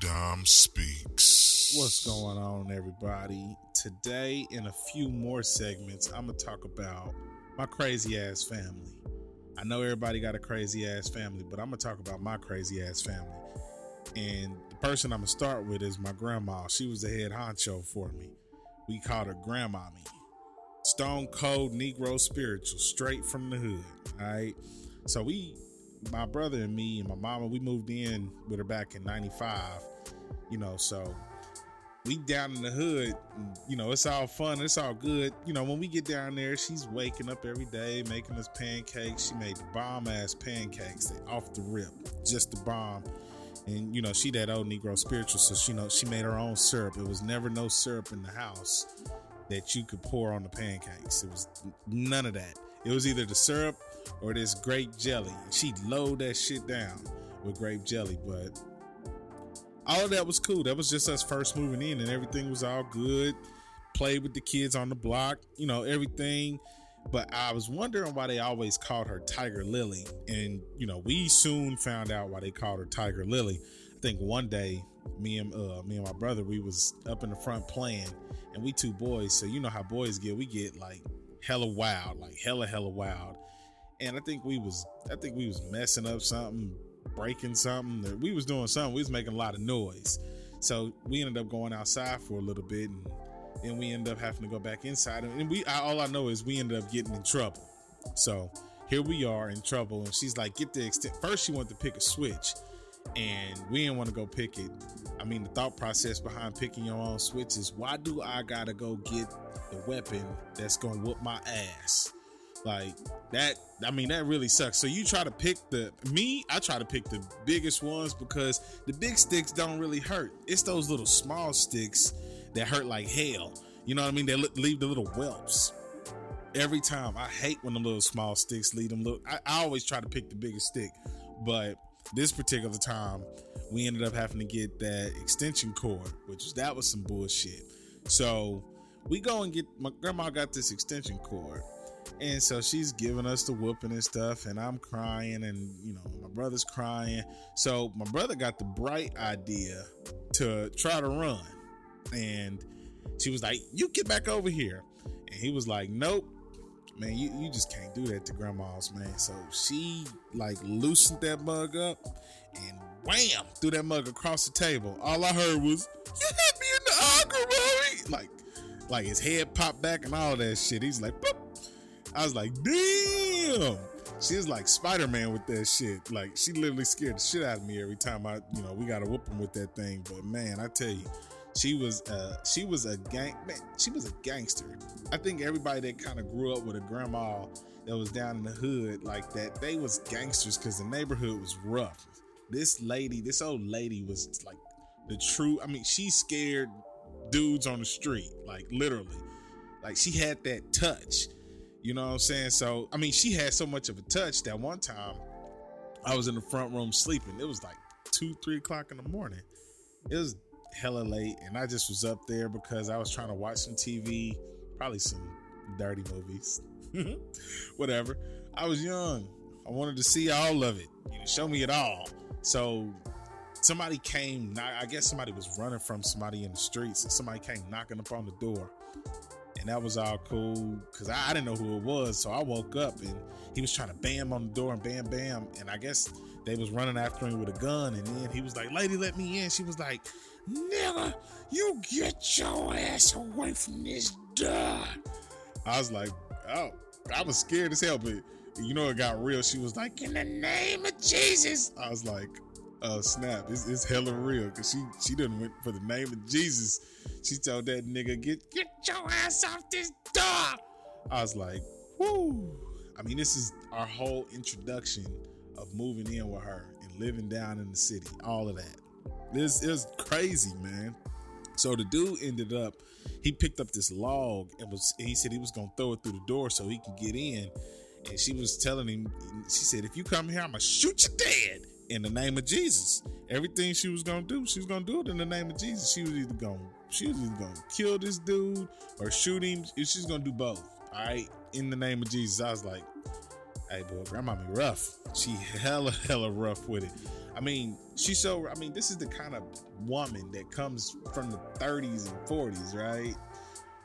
Dom Speaks. What's going on, everybody? Today, in a few more segments, I'm going to talk about my crazy-ass family. I know everybody got a crazy-ass family, but I'm going to talk about my crazy-ass family. And the person I'm going to start with is my grandma. She was the head honcho for me. We called her Grandmommy. Stone Cold Negro Spiritual, straight from the hood, all right? So my brother and me and my mama, we moved in with her back in 95, so we down in the hood, it's all fun. It's all good. When we get down there, she's waking up every day, making us pancakes. She made the bomb ass pancakes off the rip, just the bomb. And, she that old Negro spiritual. So she made her own syrup. It was never no syrup in the house that you could pour on the pancakes. It was none of that. It was either the syrup or this grape jelly. She'd load that shit down with grape jelly, but all of that was cool. That was just us first moving in, and everything was all good. Played with the kids on the block, everything. But I was wondering why they always called her Tiger Lily. And, we soon found out why they called her Tiger Lily. I think one day, me and my brother, we was up in the front playing, and we two boys, so you know how boys get. We get like hella wild, like hella wild. And I think we was messing up something, breaking something. We was doing something. We was making a lot of noise. So we ended up going outside for a little bit, and then we ended up having to go back inside. And all I know is we ended up getting in trouble. So here we are in trouble. And she's like, get the extent. First, she wanted to pick a switch, and we didn't want to go pick it. I mean, the thought process behind picking your own switch is, why do I gotta go get the weapon that's gonna whoop my ass? Like that, I mean, that really sucks. So you try to pick I try to pick the biggest ones because the big sticks don't really hurt. It's those little small sticks that hurt like hell. You know what I mean? They leave the little whelps every time. I hate when the little small sticks leave them. I always try to pick the biggest stick, but this particular time we ended up having to get that extension cord, that was some bullshit. So we go and get, my grandma got this extension cord. And so she's giving us the whooping and stuff, and I'm crying, and my brother's crying. So my brother got the bright idea to try to run, and she was like, "You get back over here," and he was like, "Nope, man, you just can't do that to grandma's, man." So she like loosened that mug up, and wham, threw that mug across the table. All I heard was, "You hit me in the eye, Grandma!" Like his head popped back and all that shit. He's like, "Boop." I was like, damn, she was like Spider-Man with that shit. Like, she literally scared the shit out of me every time we got to whoop him with that thing. But man, I tell you, she was a gangster. I think everybody that kind of grew up with a grandma that was down in the hood like that, they was gangsters because the neighborhood was rough. This old lady was like she scared dudes on the street, like literally, like she had that touch. You know what I'm saying? So, I mean, she had so much of a touch that one time I was in the front room sleeping. It was like 2-3 o'clock in the morning. It was hella late, and I just was up there because I was trying to watch some TV, probably some dirty movies, whatever. I was young. I wanted to see all of it. Show me it all. So somebody came. I guess somebody was running from somebody in the streets, and somebody came knocking up on the door. And that was all cool because I didn't know who it was. So I woke up, and he was trying to bam on the door and bam, bam. And I guess they was running after him with a gun. And then he was like, "Lady, let me in." She was like, "Nigga, you get your ass away from this door." I was like, oh, I was scared as hell. But it got real. She was like, "In the name of Jesus." I was like, snap, it's hella real, because she done went for the name of Jesus. She told that nigga, get your ass off this door. I was like, whoo. I mean, this is our whole introduction of moving in with her and living down in the city, all of that. This is crazy, man. So the dude he picked up this log, and he said he was gonna throw it through the door so he could get in. And she was telling him, she said, "If you come here, I'm gonna shoot you dead. In the name of Jesus." Everything she was gonna do, she was gonna do it in the name of Jesus. She was either gonna kill this dude or shoot him. She's gonna do both. All right, in the name of Jesus. I was like, "Hey, boy, Grandma be rough." She hella rough with it. I mean, she's so, I mean, this is the kind of woman that comes from the 30s and 40s, right?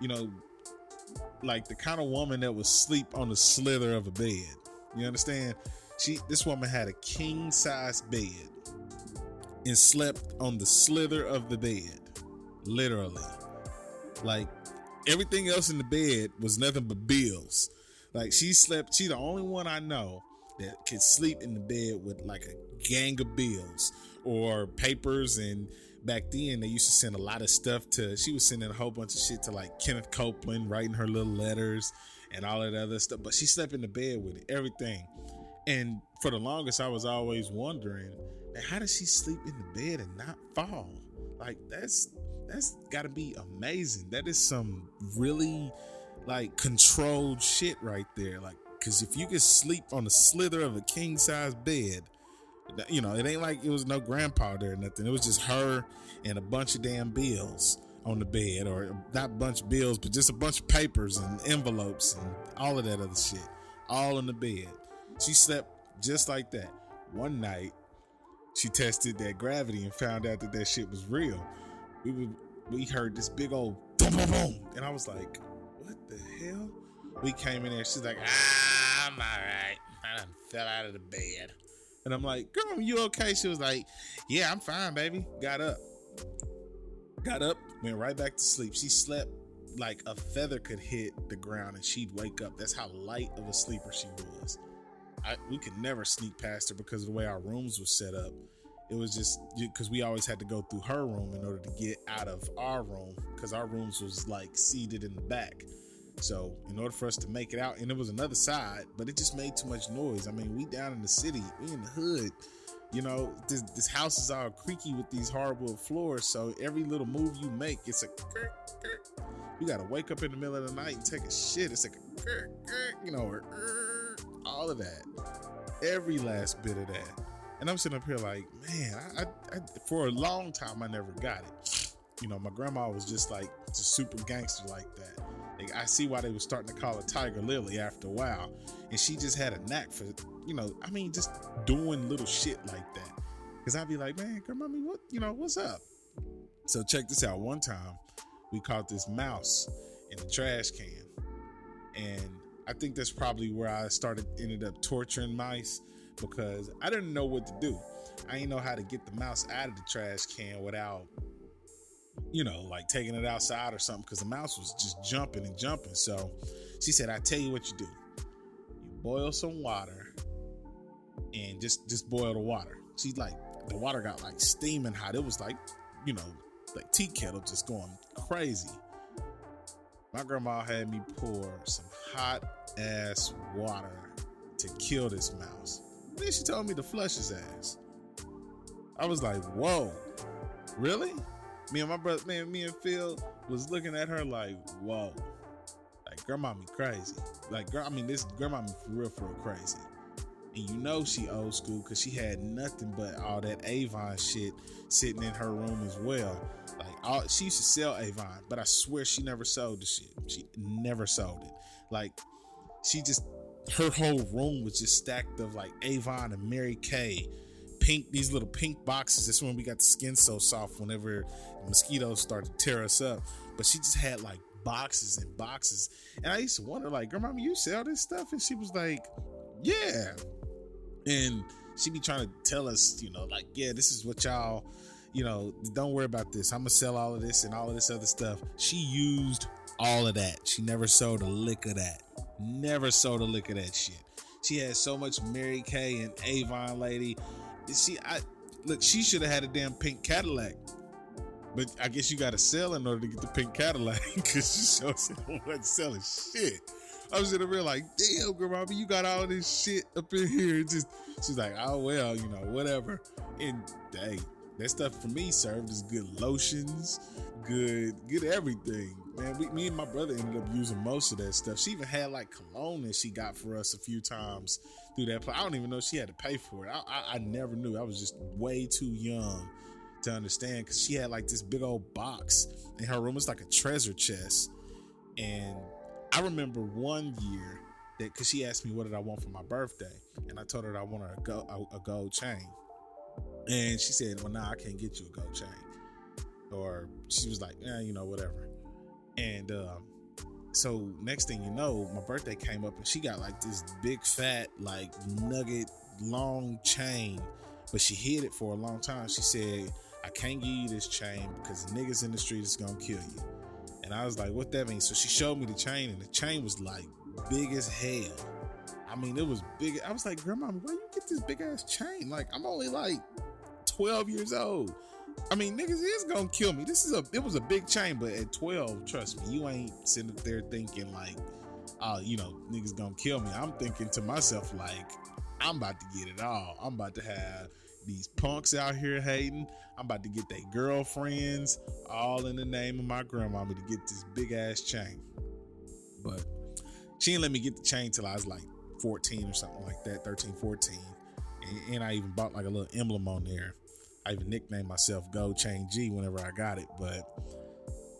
You know, like the kind of woman that would sleep on the slither of a bed. You understand? This woman had a king-size bed and slept on the slither of the bed, literally. Like, everything else in the bed was nothing but bills. Like, she's the only one I know that could sleep in the bed with like a gang of bills or papers. And back then they used to send a lot of stuff to, she was sending a whole bunch of shit to like Kenneth Copeland, writing her little letters and all that other stuff. But she slept in the bed with everything. And for the longest, I was always wondering, like, how does she sleep in the bed and not fall? Like, that's gotta be amazing. That is some really like controlled shit right there. Like, because if you could sleep on the slither of a king-size bed, you know, it ain't like it was no grandpa there or nothing. It was just her and a bunch of damn bills on the bed, or not a bunch of bills, but just a bunch of papers and envelopes and all of that other shit, all in the bed. She slept just like that. One night, she tested that gravity and found out that shit was real. We heard this big old boom, boom, boom, and I was like, what the hell? We came in there, she's like, I'm all right. I done fell out of the bed. And I'm like, girl, you okay? She was like, yeah, I'm fine, baby. Got up, went right back to sleep. She slept like a feather could hit the ground and she'd wake up. That's how light of a sleeper she was. We could never sneak past her because of the way our rooms were set up. It was just because we always had to go through her room in order to get out of our room, because our rooms was like seated in the back. So in order for us to make it out, and it was another side, but it just made too much noise. I mean, we down in the city, we in the hood, you know, this house is all creaky with these hardwood floors. So every little move you make, it's a kirk, kirk. You got to wake up in the middle of the night and take a shit. It's like a kirk, kirk, you know, or all of that, every last bit of that. And I'm sitting up here like, man, I for a long time, I never got it. You know, my grandma was just like just super gangster like that. Like, I see why they were starting to call her Tiger Lily after a while. And she just had a knack for, you know, I mean, just doing little shit like that. Because I'd be like, man, grandmommy, what, you know, what's up? So check this out. One time we caught this mouse in the trash can. And I think that's probably where I ended up torturing mice, because I didn't know what to do. I didn't know how to get the mouse out of the trash can without, you know, like taking it outside or something, because the mouse was just jumping and jumping. So she said, I tell you what you do. You boil some water and just boil the water. She's like, the water got like steaming hot. It was like, you know, like tea kettle just going crazy. My grandma had me pour some hot ass water to kill this mouse. Then she told me to flush his ass. I was like, whoa, really? Me and my brother, man, me and Phil was looking at her like, whoa, like grandmommy crazy. Like, girl, I mean, this grandmommy for real crazy. And you know she old school, because she had nothing but all that Avon shit sitting in her room as well. Like, she used to sell Avon, but I swear she never sold the shit. She never sold it. Like, her whole room was just stacked of like Avon and Mary Kay. These little pink boxes. That's when we got the skin so soft whenever mosquitoes started to tear us up. But she just had like boxes and boxes. And I used to wonder, like, grandmama, you sell this stuff? And she was like, yeah. And she be trying to tell us, you know, like, yeah, this is what y'all, you know, don't worry about this. I'm going to sell all of this and all of this other stuff. She used all of that. She never sold a lick of that. Never sold a lick of that shit. She had so much Mary Kay and Avon, lady. She should have had a damn pink Cadillac, but I guess you got to sell in order to get the pink Cadillac, because you wasn't selling shit. I was in the real like, damn, grandma, you got all this shit up in here. She's like, oh well, you know, whatever. And hey, that stuff for me served as good lotions, good everything. Man, me and my brother ended up using most of that stuff. She even had like cologne that she got for us a few times through that place. I don't even know she had to pay for it. I never knew. I was just way too young to understand, because she had like this big old box in her room. It's like a treasure chest. And I remember one year that, because she asked me what did I want for my birthday, and I told her that I wanted a gold chain. And she said, well, nah, I can't get you a gold chain. Or she was like, you know, whatever. And so next thing you know, my birthday came up and she got like this big fat, like nugget, long chain. But she hid it for a long time. She said, I can't give you this chain because the niggas in the street is going to kill you. And I was like, what that mean? So she showed me the chain, and the chain was like big as hell. I mean, it was big. I was like, Grandma, where you get this big ass chain? Like, I'm only like 12 years old. I mean, niggas is gonna kill me. It was a big chain, but at 12, trust me, you ain't sitting up there thinking like, you know, niggas gonna kill me. I'm thinking to myself like, I'm about to get it all. I'm about to have these punks out here hating. I'm about to get their girlfriends, all in the name of my grandmama to get this big ass chain. But she didn't let me get the chain till I was like 14 or something like that, 13, 14. And I even bought like a little emblem on there. I even nicknamed myself Gold Chain G whenever I got it. But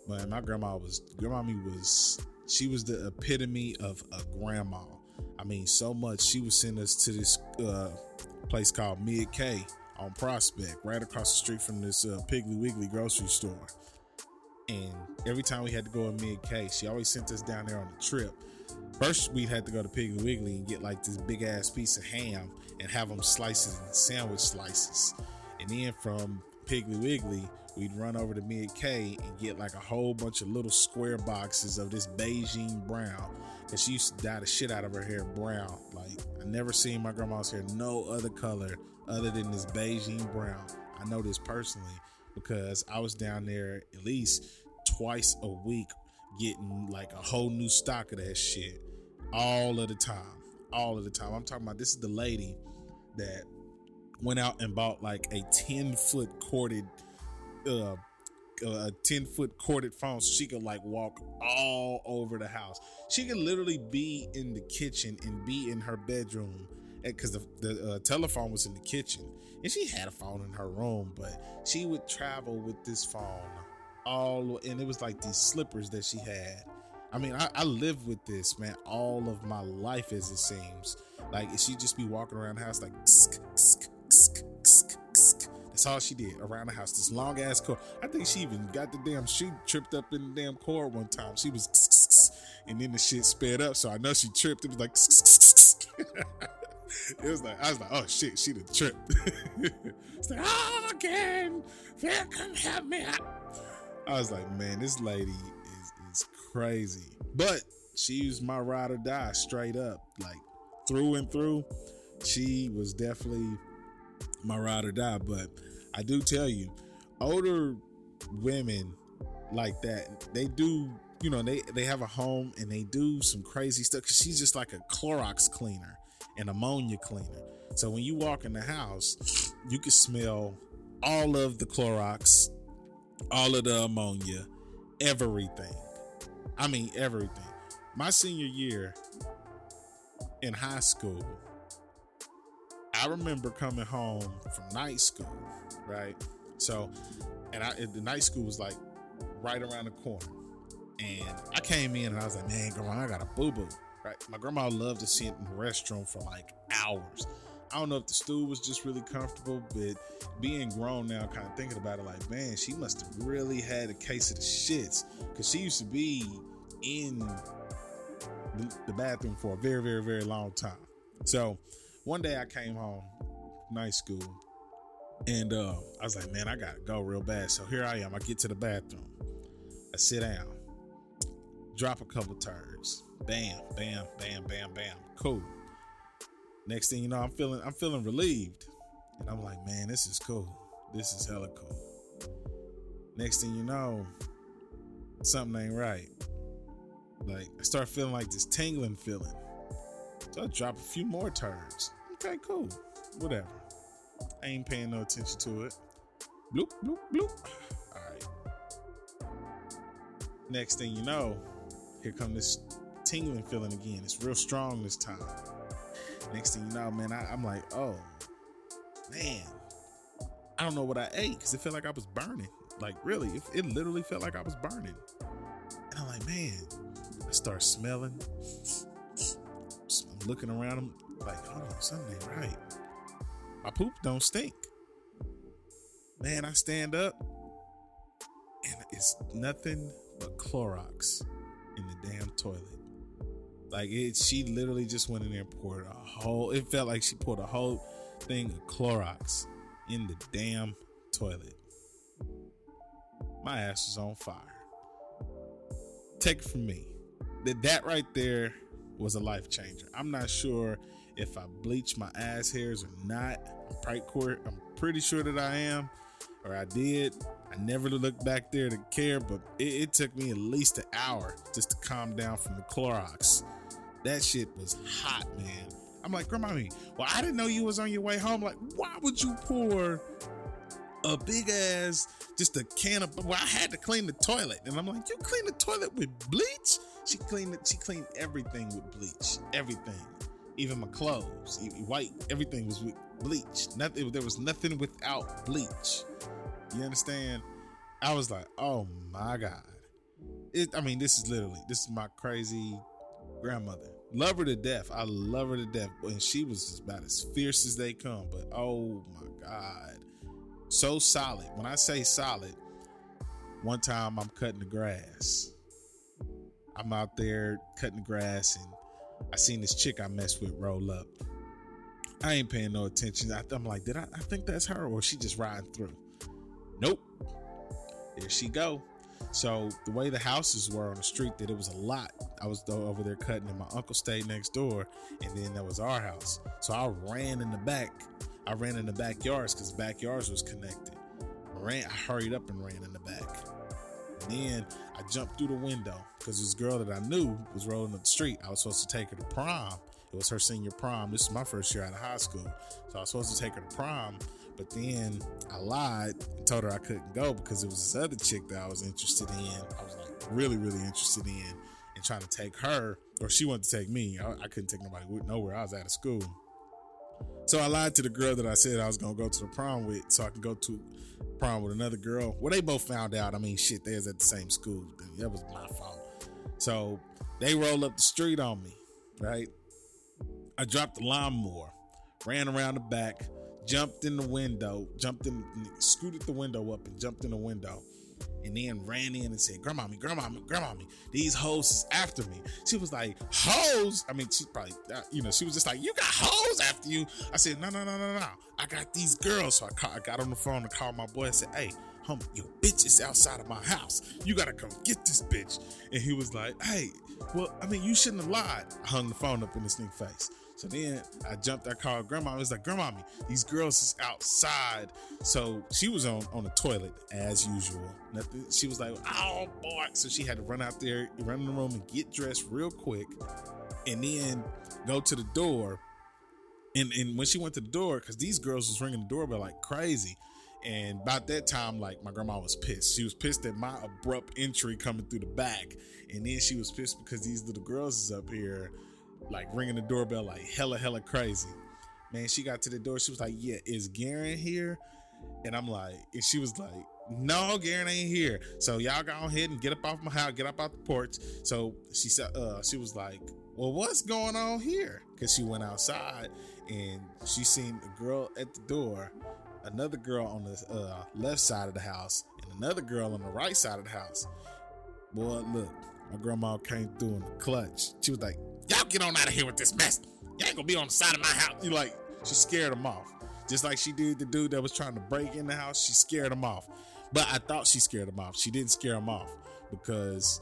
my grandmommy was, she was the epitome of a grandma. I mean, so much. She would send us to this place called Mid-K on Prospect, right across the street from this Piggly Wiggly grocery store. And every time we had to go in Mid-K, she always sent us down there on the trip. First, we had to go to Piggly Wiggly and get like this big ass piece of ham and have them slice it in sandwich slices. And then from Piggly Wiggly, we'd run over to Mid-K and get like a whole bunch of little square boxes of this Beijing brown. Because she used to dye the shit out of her hair brown. Like, I never seen my grandma's hair no other color other than this Beijing brown. I know this personally because I was down there at least twice a week getting like a whole new stock of that shit all of the time. All of the time. I'm talking about, this is the lady that went out and bought like a 10-foot corded phone so she could like walk all over the house. She could literally be in the kitchen and be in her bedroom because the telephone was in the kitchen, and she had a phone in her room, but she would travel with this phone all, and it was like these slippers that she had. I mean, I lived with this, man, all of my life, as it seems. Like, she'd just be walking around the house like ksk, ksk. That's all she did around the house. This long ass cord. I think she even got the damn, she tripped up in the damn cord one time. She was, and then the shit sped up. So I know she tripped. It was like, it was like, I was like, oh shit, she done tripped. It's like, oh again, Phil, come help me out. I was like, man, this lady is crazy. But she was my ride or die straight up, like through and through. She was definitely my ride or die. But I do tell you, older women like that, they do, you know, they have a home and they do some crazy stuff, because she's just like a Clorox cleaner and ammonia cleaner. So when you walk in the house, you can smell all of the Clorox, all of the ammonia, everything. I mean, everything. My senior year in high school, I remember coming home from night school, right? So, the night school was like right around the corner. And I came in and I was like, man, Grandma, I got a boo-boo, right? My grandma loved to sit in the restroom for like hours. I don't know if the stool was just really comfortable, but being grown now, kind of thinking about it, like, man, she must have really had a case of the shits, because she used to be in the bathroom for a very, very, very long time. So, one day I came home, night school, and I was like, man, I got to go real bad. So here I am. I get to the bathroom. I sit down, drop a couple turds. Bam, bam, bam, bam, bam. Cool. Next thing you know, I'm feeling relieved. And I'm like, man, this is cool. This is hella cool. Next thing you know, something ain't right. Like, I start feeling like this tingling feeling. So I drop a few more turns. Okay, cool. Whatever. I ain't paying no attention to it. Bloop, bloop, bloop. All right. Next thing you know, here come this tingling feeling again. It's real strong this time. Next thing you know, man, I'm like, oh, man. I don't know what I ate, because it felt like I was burning. Like, really, it literally felt like I was burning. And I'm like, man, I start smelling. Looking around, I'm like, hold on, something ain't right. My poop don't stink. Man, I stand up and it's nothing but Clorox in the damn toilet. Like, she literally just went in there and poured it felt like she poured a whole thing of Clorox in the damn toilet. My ass was on fire. Take it from me. That right there was a life changer. I'm not sure if I bleached my ass hairs or not. I'm pretty sure that I am, or I did. I never looked back there to care, but it took me at least an hour just to calm down from the Clorox. That shit was hot, man. I'm like, Grandma, well, I didn't know you was on your way home. Like, why would you pour a big ass, just a can of, well, I had to clean the toilet. And I'm like, you clean the toilet with bleach? She cleaned everything with bleach. Everything. Even my clothes. Everything was with bleach. There was nothing without bleach. You understand? I was like, oh my God. This is my crazy grandmother. Love her to death. I love her to death. And she was about as fierce as they come. But oh my God. So solid. When I say solid, one time I'm cutting the grass. I'm out there cutting the grass and I seen this chick I messed with roll up. I ain't paying no attention. I'm like, I think that's her, or she just riding through? Nope. There she go. So the way the houses were on the street, that it was a lot. I was over there cutting and my uncle stayed next door, and then that was our house. So I ran in the back. I ran in the backyards because backyards was connected. I hurried up and ran in the back. And then I jumped through the window because this girl that I knew was rolling up the street. I was supposed to take her to prom. It was her senior prom. This is my first year out of high school. So I was supposed to take her to prom, but then I lied and told her I couldn't go because it was this other chick that I was interested in. I was like really, really interested in, and trying to take her, or she wanted to take me. I couldn't take nobody nowhere. I was out of school. So I lied to the girl that I said I was going to go to the prom with so I could go to prom with another girl. Well, they both found out. They was at the same school. That was my fault. So they roll up the street on me, right? I dropped the lawnmower, ran around the back, scooted the window up and jumped in the window. And then ran in and said, Grandmommy, these hoes is after me. She was like, hoes? She probably, she was just like, you got hoes after you? I said, no. I got these girls. So I got on the phone and called my boy and said, hey, homie, your bitch is outside of my house. You got to come get this bitch. And he was like, hey, well, you shouldn't have lied. I hung the phone up in this nigga's face. So then I called Grandma. I was like, Grandmommy, these girls is outside. So she was on the toilet as usual. Nothing. She was like, oh boy. So she had to run out there, run in the room and get dressed real quick and then go to the door. And when she went to the door, because these girls was ringing the doorbell like crazy. And about that time, like, my grandma was pissed. She was pissed at my abrupt entry coming through the back. And then she was pissed because these little girls is up here like ringing the doorbell like hella crazy. Man, she got to the door. She was like, yeah, is Garen here? And I'm like, and she was like, no, Garen ain't here. So y'all go ahead and get up off my house, get up out the porch. So she said, she was like, well, what's going on here? Because she went outside and she seen a girl at the door, another girl on the left side of the house, and another girl on the right side of the house. Boy, look, my grandma came through in the clutch. She was like, y'all get on out of here with this mess. Y'all ain't gonna be on the side of my house. You like, she scared him off. Just like she did the dude that was trying to break in the house, she scared him off. But I thought she scared him off. She didn't scare him off because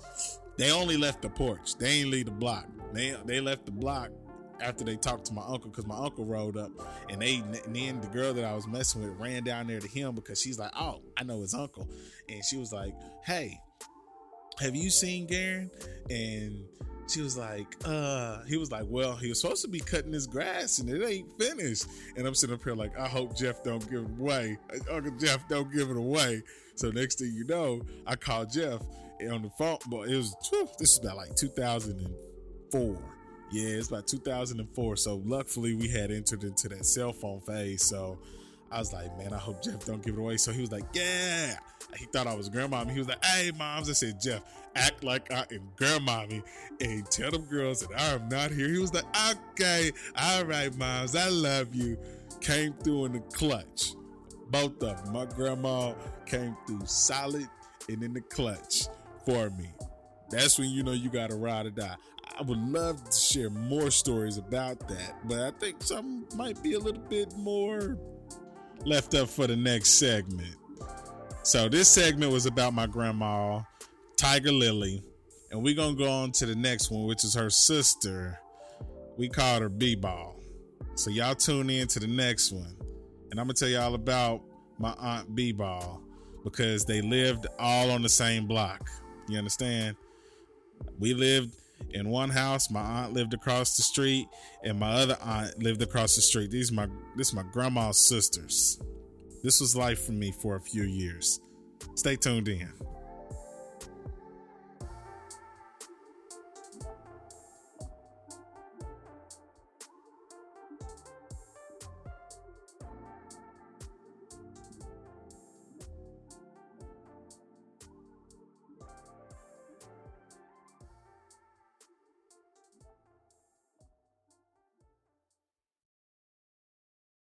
they only left the porch. They ain't leave the block. They left the block after they talked to my uncle because my uncle rolled up. And then the girl that I was messing with ran down there to him because she's like, oh, I know his uncle. And she was like, hey, have you seen Garen? And she was like, he was like, well, he was supposed to be cutting his grass and it ain't finished. And I'm sitting up here like, I hope Jeff don't give it away. Uncle Jeff don't give it away. So next thing you know, I called Jeff on the phone. But this is about like 2004. Yeah, it's about 2004. So luckily we had entered into that cell phone phase. So I was like, man, I hope Jeff don't give it away. So he was like, yeah. He thought I was Grandmommy. He was like, hey, Moms. I said, Jeff, act like I am Grandmommy and tell them girls that I am not here. He was like, okay, all right, Moms, I love you. Came through in the clutch. Both of them. My grandma came through solid and in the clutch for me. That's when you know you got to ride or die. I would love to share more stories about that, but I think some might be a little bit more left up for the next segment. So this segment was about my grandma, Tiger Lily, and we're going to go on to the next one, which is her sister. We called her B-Ball. So y'all tune in to the next one. And I'm going to tell y'all about my aunt B-Ball because they lived all on the same block. You understand? We lived in one house. My aunt lived across the street and my other aunt lived across the street. This is my grandma's sisters. This was life for me for a few years. Stay tuned in.